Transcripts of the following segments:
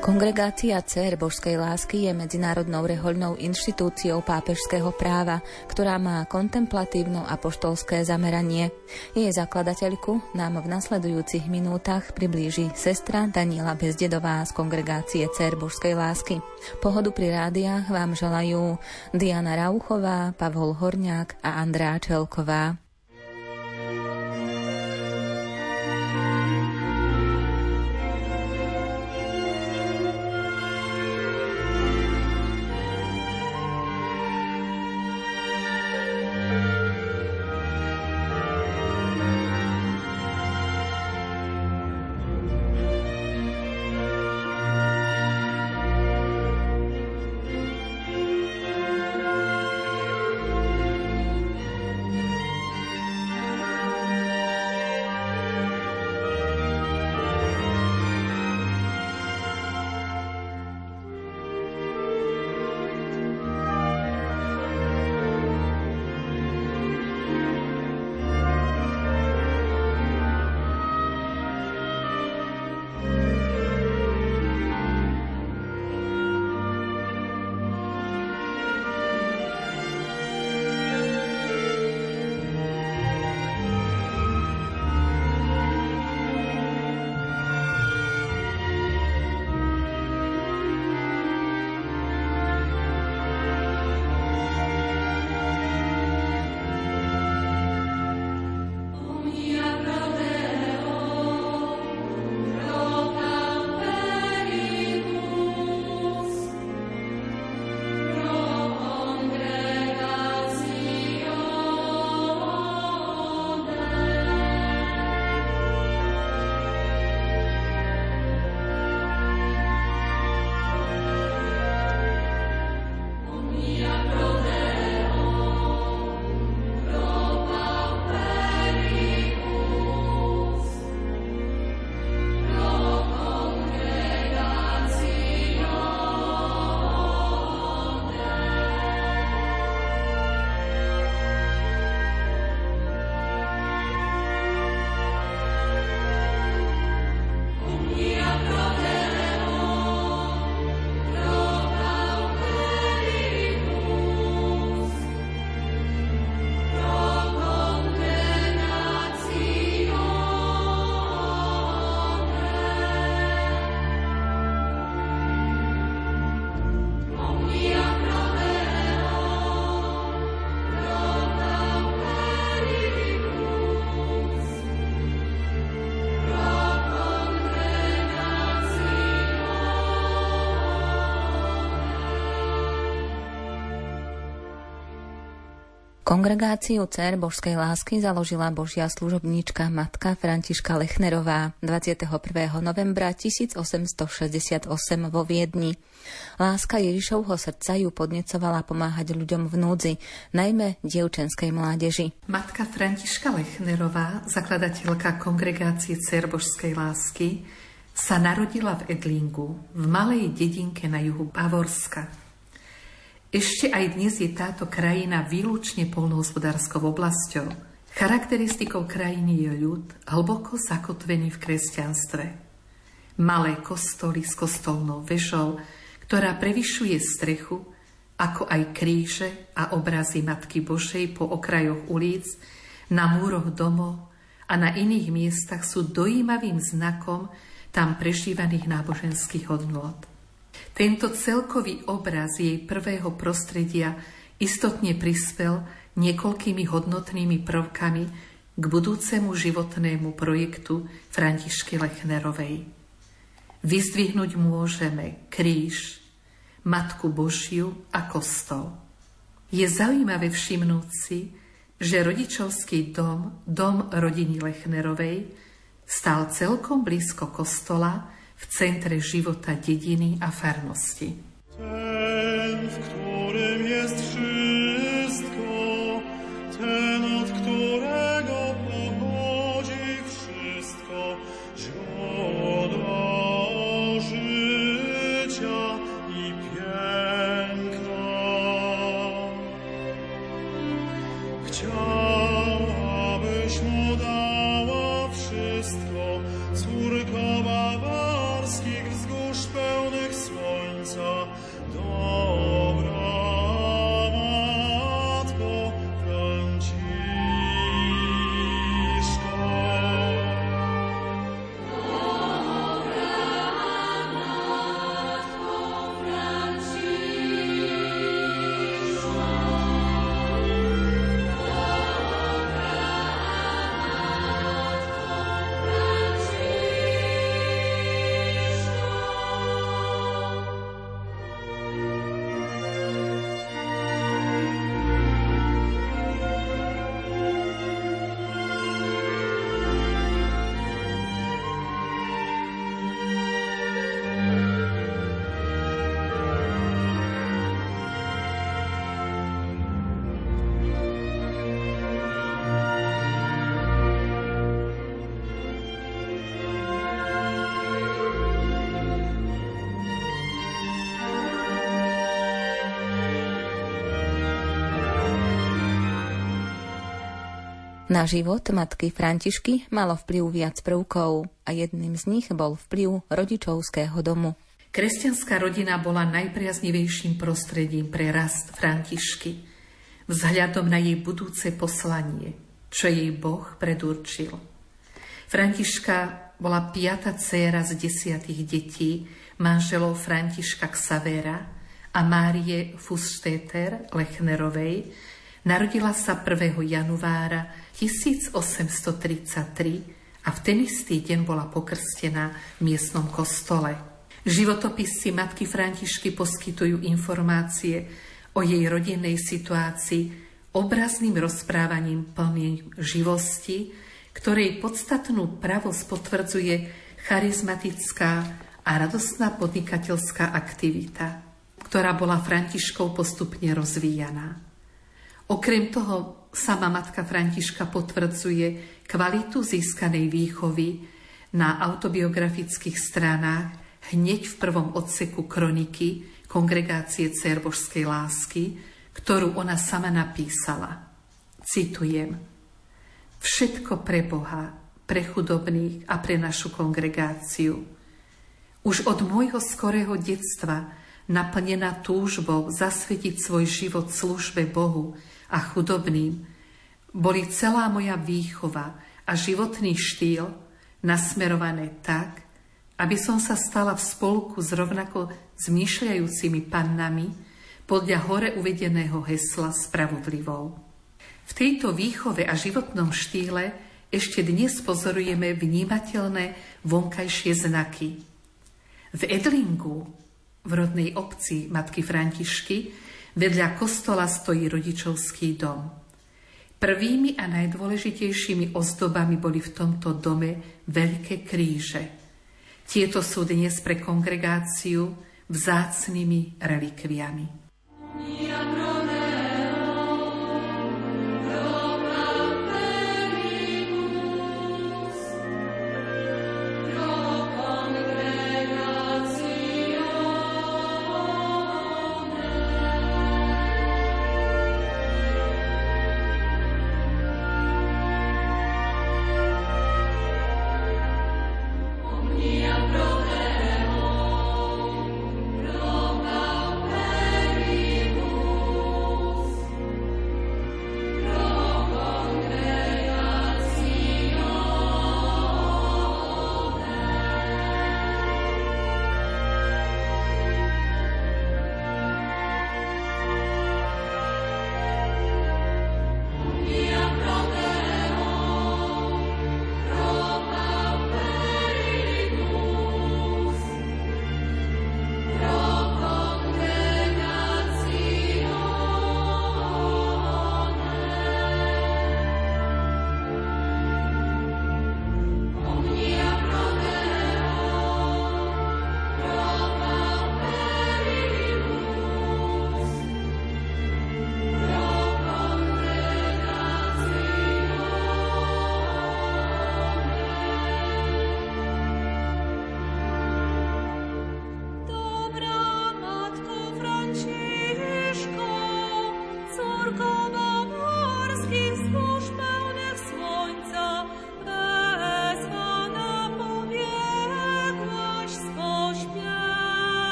Kongregácia Dcér Božskej lásky je medzinárodnou rehoľnou inštitúciou pápežského práva, ktorá má kontemplatívno-apoštolské zameranie. Jej zakladateľku nám v nasledujúcich minútach priblíži sestra Daniela Bezdedová z Kongregácie Dcér Božskej lásky. Pohodu pri rádiách vám želajú Diana Rauchová, Pavol Horniak a Andrea Čelková. Kongregáciu Dcér Božskej lásky založila Božia služobníčka matka Františka Lechnerová 21. novembra 1868 vo Viedni. Láska Ježišovho srdca ju podnecovala pomáhať ľuďom v núdzi, najmä dievčenskej mládeži. Matka Františka Lechnerová, zakladateľka Kongregácie Dcér Božskej lásky, sa narodila v Edlingu, v malej dedinke na juhu Bavorska. Ešte aj dnes je táto krajina výlučne poľnohospodárskou oblasťou. Charakteristikou krajiny je ľud hlboko zakotvený v kresťanstve. Malé kostoly s kostolnou vežou, ktorá prevyšuje strechu, ako aj kríže a obrazy Matky Božej po okrajoch ulic, na múroch domov a na iných miestach sú dojímavým znakom tam prežívaných náboženských hodnôt. Tento celkový obraz jej prvého prostredia istotne prispel niekoľkými hodnotnými prvkami k budúcemu životnému projektu Františky Lechnerovej. Vyzdvihnúť môžeme kríž, Matku Božiu a kostol. Je zaujímavé všimnúť si, že rodičovský dom, dom rodiny Lechnerovej, stál celkom blízko kostola, v centre života dediny a farnosti. Ten, v ktorém jest wszystko, ten, od ktorého pochodzi wszystko, źródło życia i piękna. Chciałabyś mu dała wszystko, córko Bawa. Pełny Na život matky Františky malo vplyv viac prvkov a jedným z nich bol vplyv rodičovského domu. Kresťanská rodina bola najpriaznivejším prostredím pre rast Františky, vzhľadom na jej budúce poslanie, čo jej Boh predurčil. Františka bola 5. dcéra z 10 detí manželov Františka Xavera a Márie Fusstätter Lechnerovej. Narodila sa 1. januára 1833 a v ten istý deň bola pokrstená v miestnom kostole. Životopisy matky Františky poskytujú informácie o jej rodinnej situácii obrazným rozprávaním plným živosti, ktorej podstatnú pravosť potvrdzuje charizmatická a radostná podnikateľská aktivita, ktorá bola Františkou postupne rozvíjaná. Okrem toho, sama matka Františka potvrdzuje kvalitu získanej výchovy na autobiografických stranách hneď v prvom odseku kroniky Kongregácie Dcér Božskej lásky, ktorú ona sama napísala. Citujem. Všetko pre Boha, pre chudobných a pre našu kongregáciu. Už od môjho skorého detstva, naplnená túžbou zasvetiť svoj život službe Bohu a chudobným, boli celá moja výchova a životný štýl nasmerované tak, aby som sa stala v spolku s rovnako zmýšľajúcimi pannami podľa hore uvedeného hesla spravodlivou. V tejto výchove a životnom štýle ešte dnes pozorujeme vnímateľné vonkajšie znaky. V Edlingu, v rodnej obci matky Františky, vedľa kostola stojí rodičovský dom. Prvými a najdôležitejšími ozdobami boli v tomto dome veľké kríže. Tieto sú dnes pre kongregáciu vzácnymi relikviami.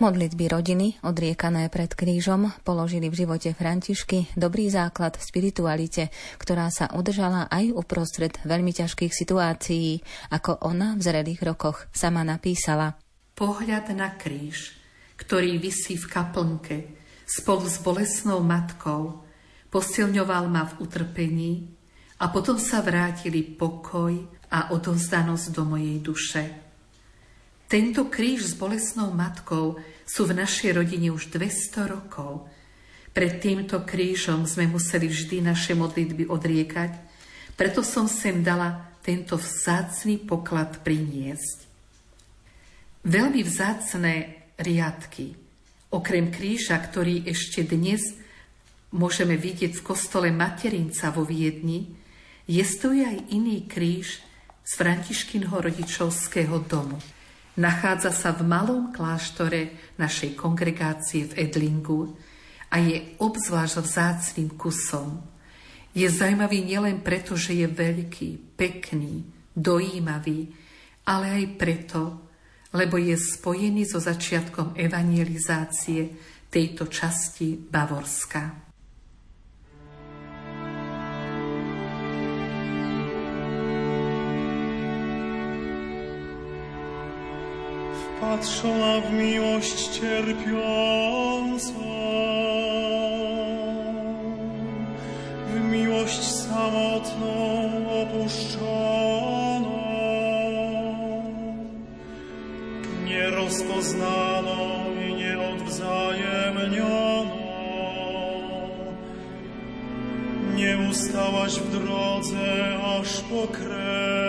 Modlitby rodiny, odriekané pred krížom, položili v živote Františky dobrý základ v spiritualite, ktorá sa udržala aj uprostred veľmi ťažkých situácií, ako ona v zrelých rokoch sama napísala. Pohľad na kríž, ktorý visí v kaplnke, spolu s bolesnou matkou, posilňoval ma v utrpení a potom sa vrátili pokoj a odovzdanosť do mojej duše. Tento kríž s bolesnou matkou sú v našej rodine už 200 rokov. Pred týmto krížom sme museli vždy naše modlitby odriekať, preto som sem dala tento vzácny poklad priniesť. Veľmi vzácne riadky, okrem kríža, ktorý ešte dnes môžeme vidieť v kostole Materinca vo Viedni, jestuje aj iný kríž z Františkinho rodičovského domu. Nachádza sa v malom kláštore našej kongregácie v Edlingu a je obzvlášť vzácnym kusom. Je zaujímavý nielen preto, že je veľký, pekný, dojímavý, ale aj preto, lebo je spojený so začiatkom evangelizácie tejto časti Bavorska. Patrzyła w miłość cierpiącą, w miłość samotną opuszczoną, nierozpoznaną i nieodwzajemnioną. Nie ustałaś w drodze aż po kres.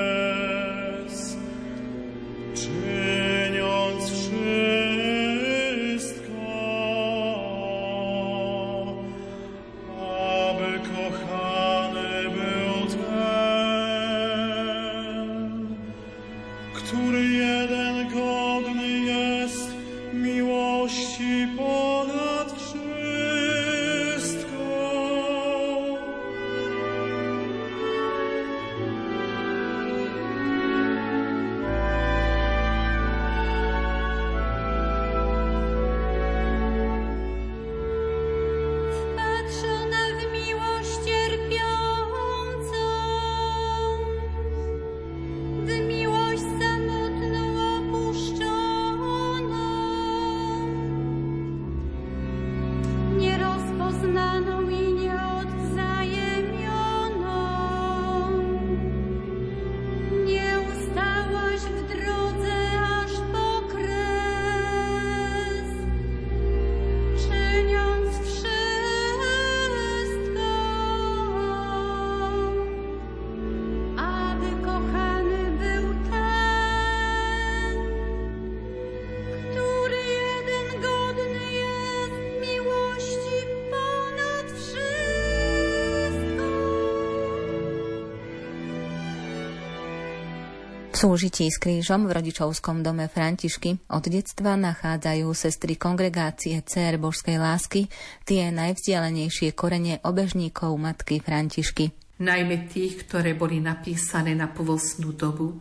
V súžití s krížom v rodičovskom dome Františky od detstva nachádzajú sestry Kongregácie Dcér Božskej lásky tie najvzdialenejšie korene obežníkov matky Františky. Najmä tých, ktoré boli napísané na povostnú dobu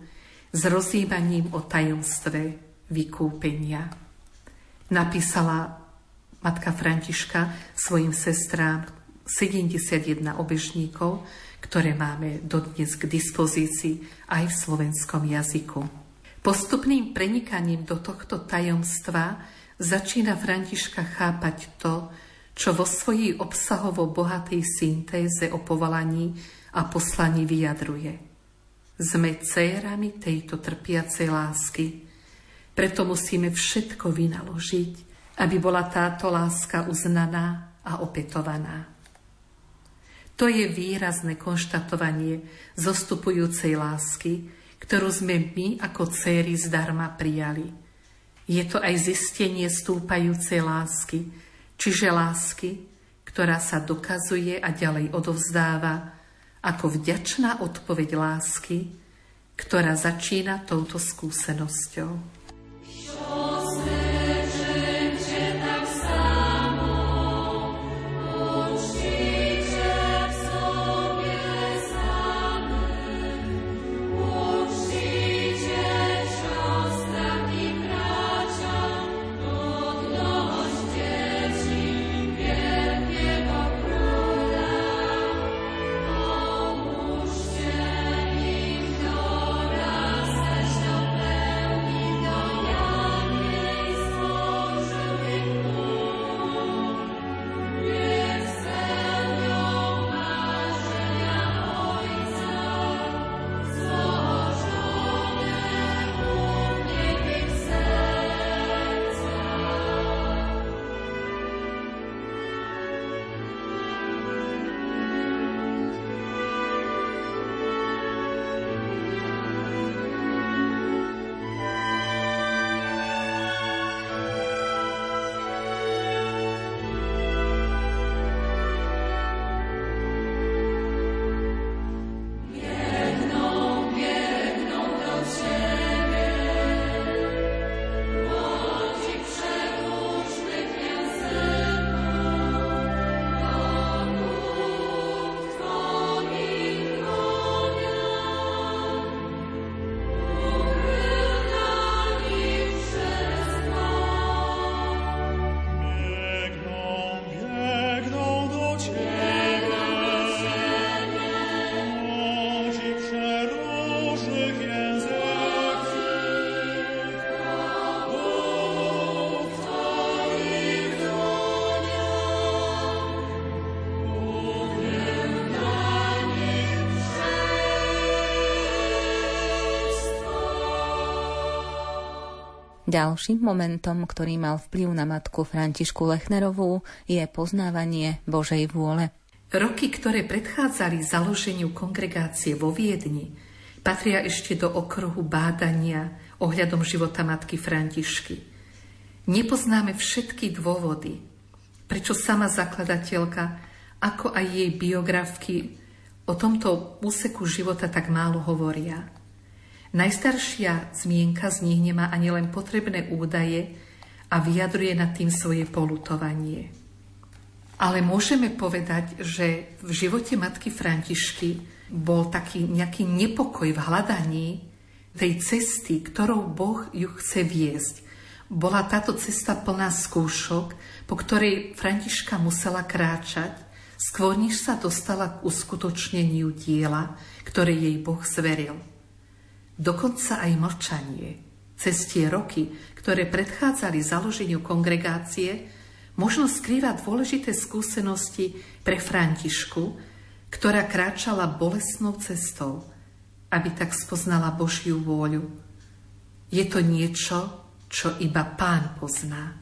s rozjímaním o tajomstve vykúpenia. Napísala matka Františka svojim sestrám 71 obežníkov, ktoré máme dodnes k dispozícii aj v slovenskom jazyku. Postupným prenikaním do tohto tajomstva začína Františka chápať to, čo vo svojej obsahovo bohatej syntéze o povolaní a poslaní vyjadruje. Sme dcérami tejto trpiacej lásky, preto musíme všetko vynaložiť, aby bola táto láska uznaná a opetovaná. To je výrazné konštatovanie zostupujúcej lásky, ktorú sme my ako dcéry zdarma prijali. Je to aj zistenie stúpajúcej lásky, čiže lásky, ktorá sa dokazuje a ďalej odovzdáva ako vďačná odpoveď lásky, ktorá začína touto skúsenosťou. Ďalším momentom, ktorý mal vplyv na matku Františku Lechnerovú, je poznávanie Božej vôle. Roky, ktoré predchádzali založeniu kongregácie vo Viedni, patria ešte do okruhu bádania ohľadom života matky Františky. Nepoznáme všetky dôvody, prečo sama zakladateľka, ako aj jej biografky, o tomto úseku života tak málo hovoria. Najstaršia zmienka z nich nemá ani len potrebné údaje a vyjadruje nad tým svoje poľutovanie. Ale môžeme povedať, že v živote matky Františky bol taký nejaký nepokoj v hľadaní tej cesty, ktorou Boh ju chce viesť. Bola táto cesta plná skúšok, po ktorej Františka musela kráčať, skôr než sa dostala k uskutočneniu diela, ktoré jej Boh zveril. Dokonca aj mlčanie cez tie roky, ktoré predchádzali založeniu kongregácie, možno skrýva dôležité skúsenosti pre Františku, ktorá kráčala bolestnou cestou, aby tak spoznala Božiu vôľu. Je to niečo, čo iba Pán pozná.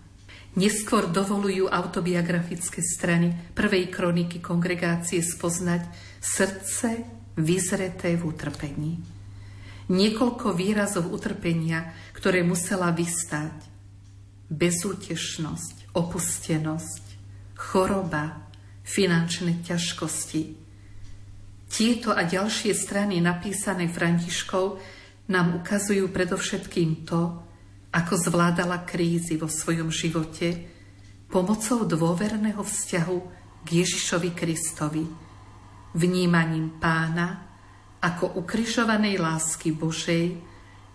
Neskôr dovolujú autobiografické strany prvej kroniky kongregácie spoznať srdce vyzreté v utrpení. Niekoľko výrazov utrpenia, ktoré musela vystáť. Bezútešnosť, opustenosť, choroba, finančné ťažkosti. Tieto a ďalšie strany napísané Františkou nám ukazujú predovšetkým to, ako zvládala krízy vo svojom živote pomocou dôverného vzťahu k Ježišovi Kristovi, vnímaním Pána ako ukrižovanej lásky Božej,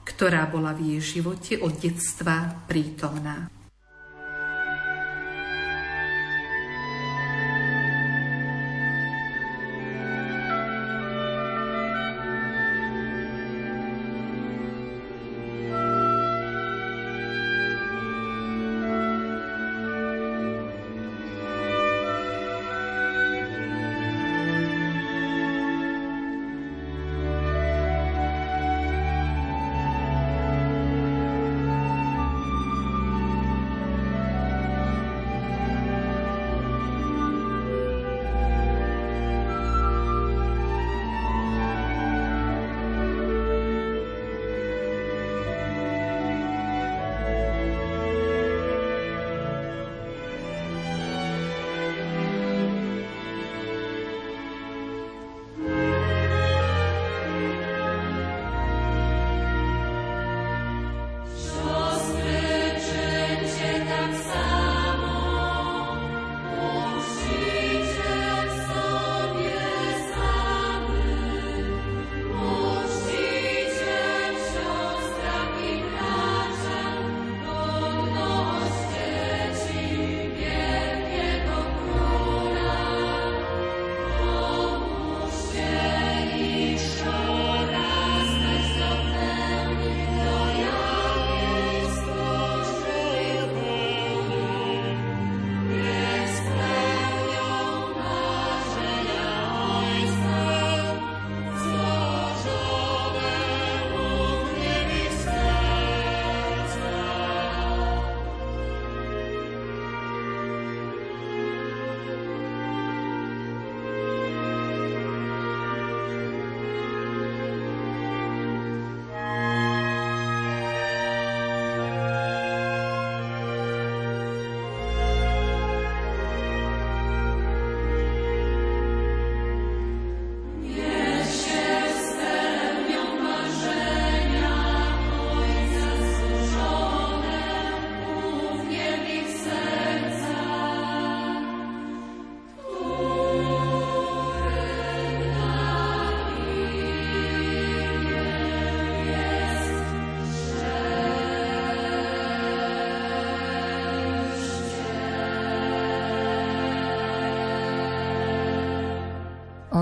ktorá bola v jej živote od detstva prítomná.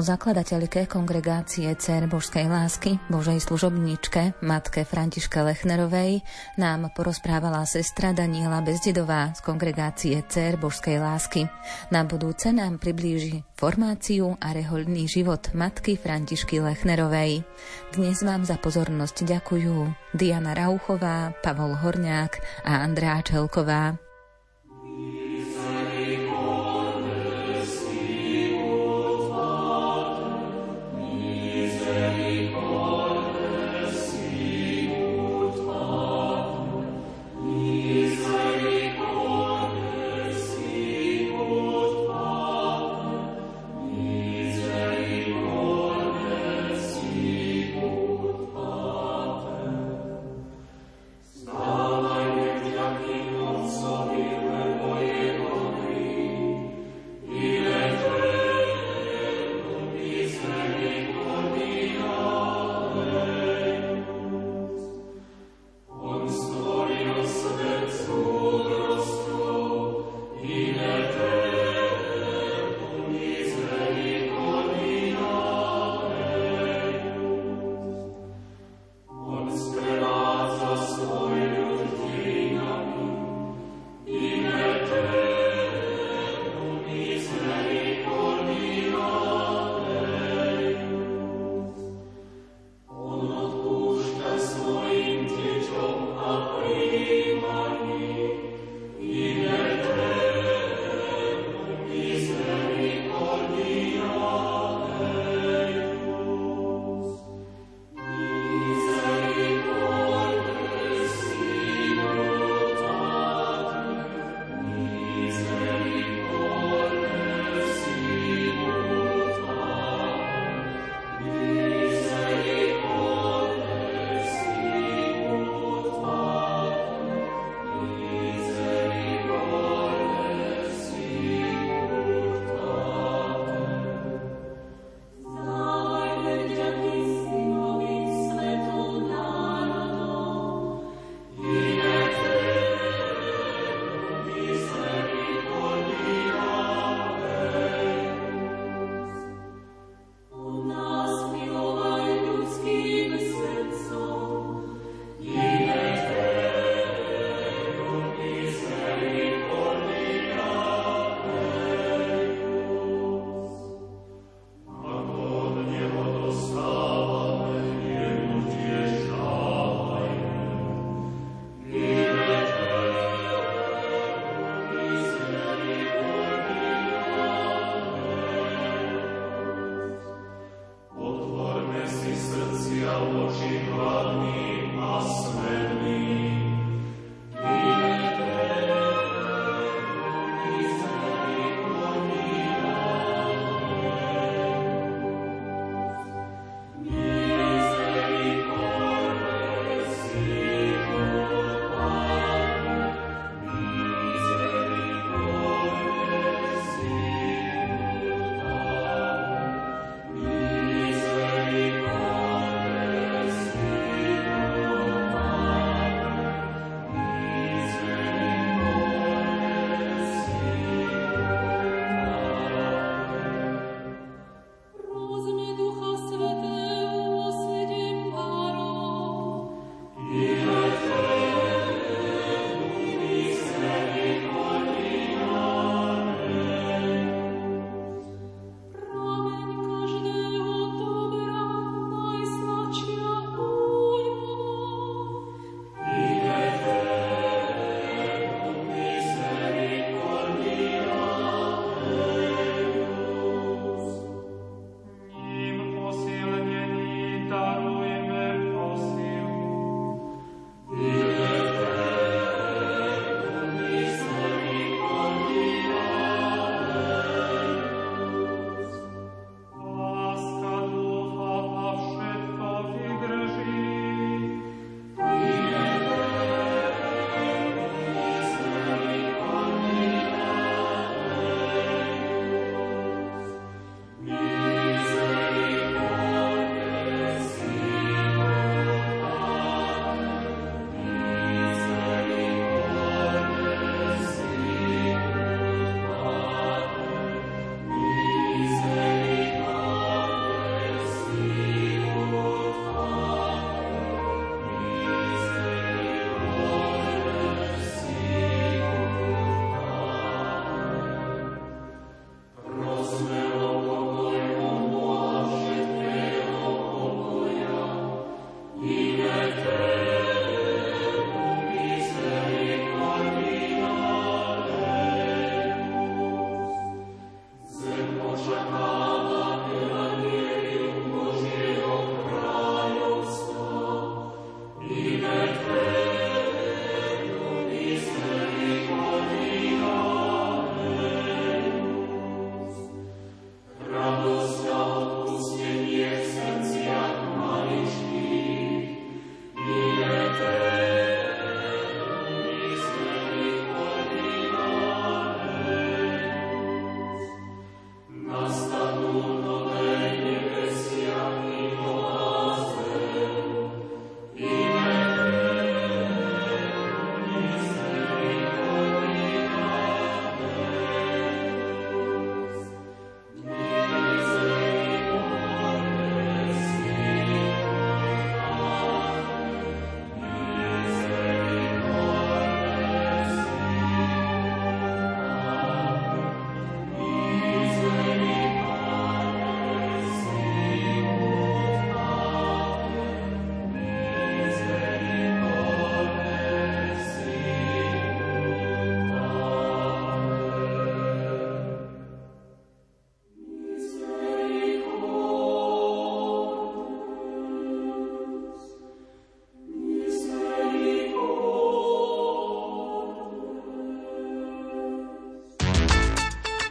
zakladateľke Kongregácie Dcér Božskej lásky, Božej služobníčke, matke Františka Lechnerovej, nám porozprávala sestra Daniela Bezdedová z Kongregácie Dcér Božskej lásky. Na budúce nám priblíži formáciu a rehoľný život matky Františky Lechnerovej. Dnes vám za pozornosť ďakujú Diana Rauchová, Pavol Horniak a Andrea Čelková. Srdcia oči hladný a smedný.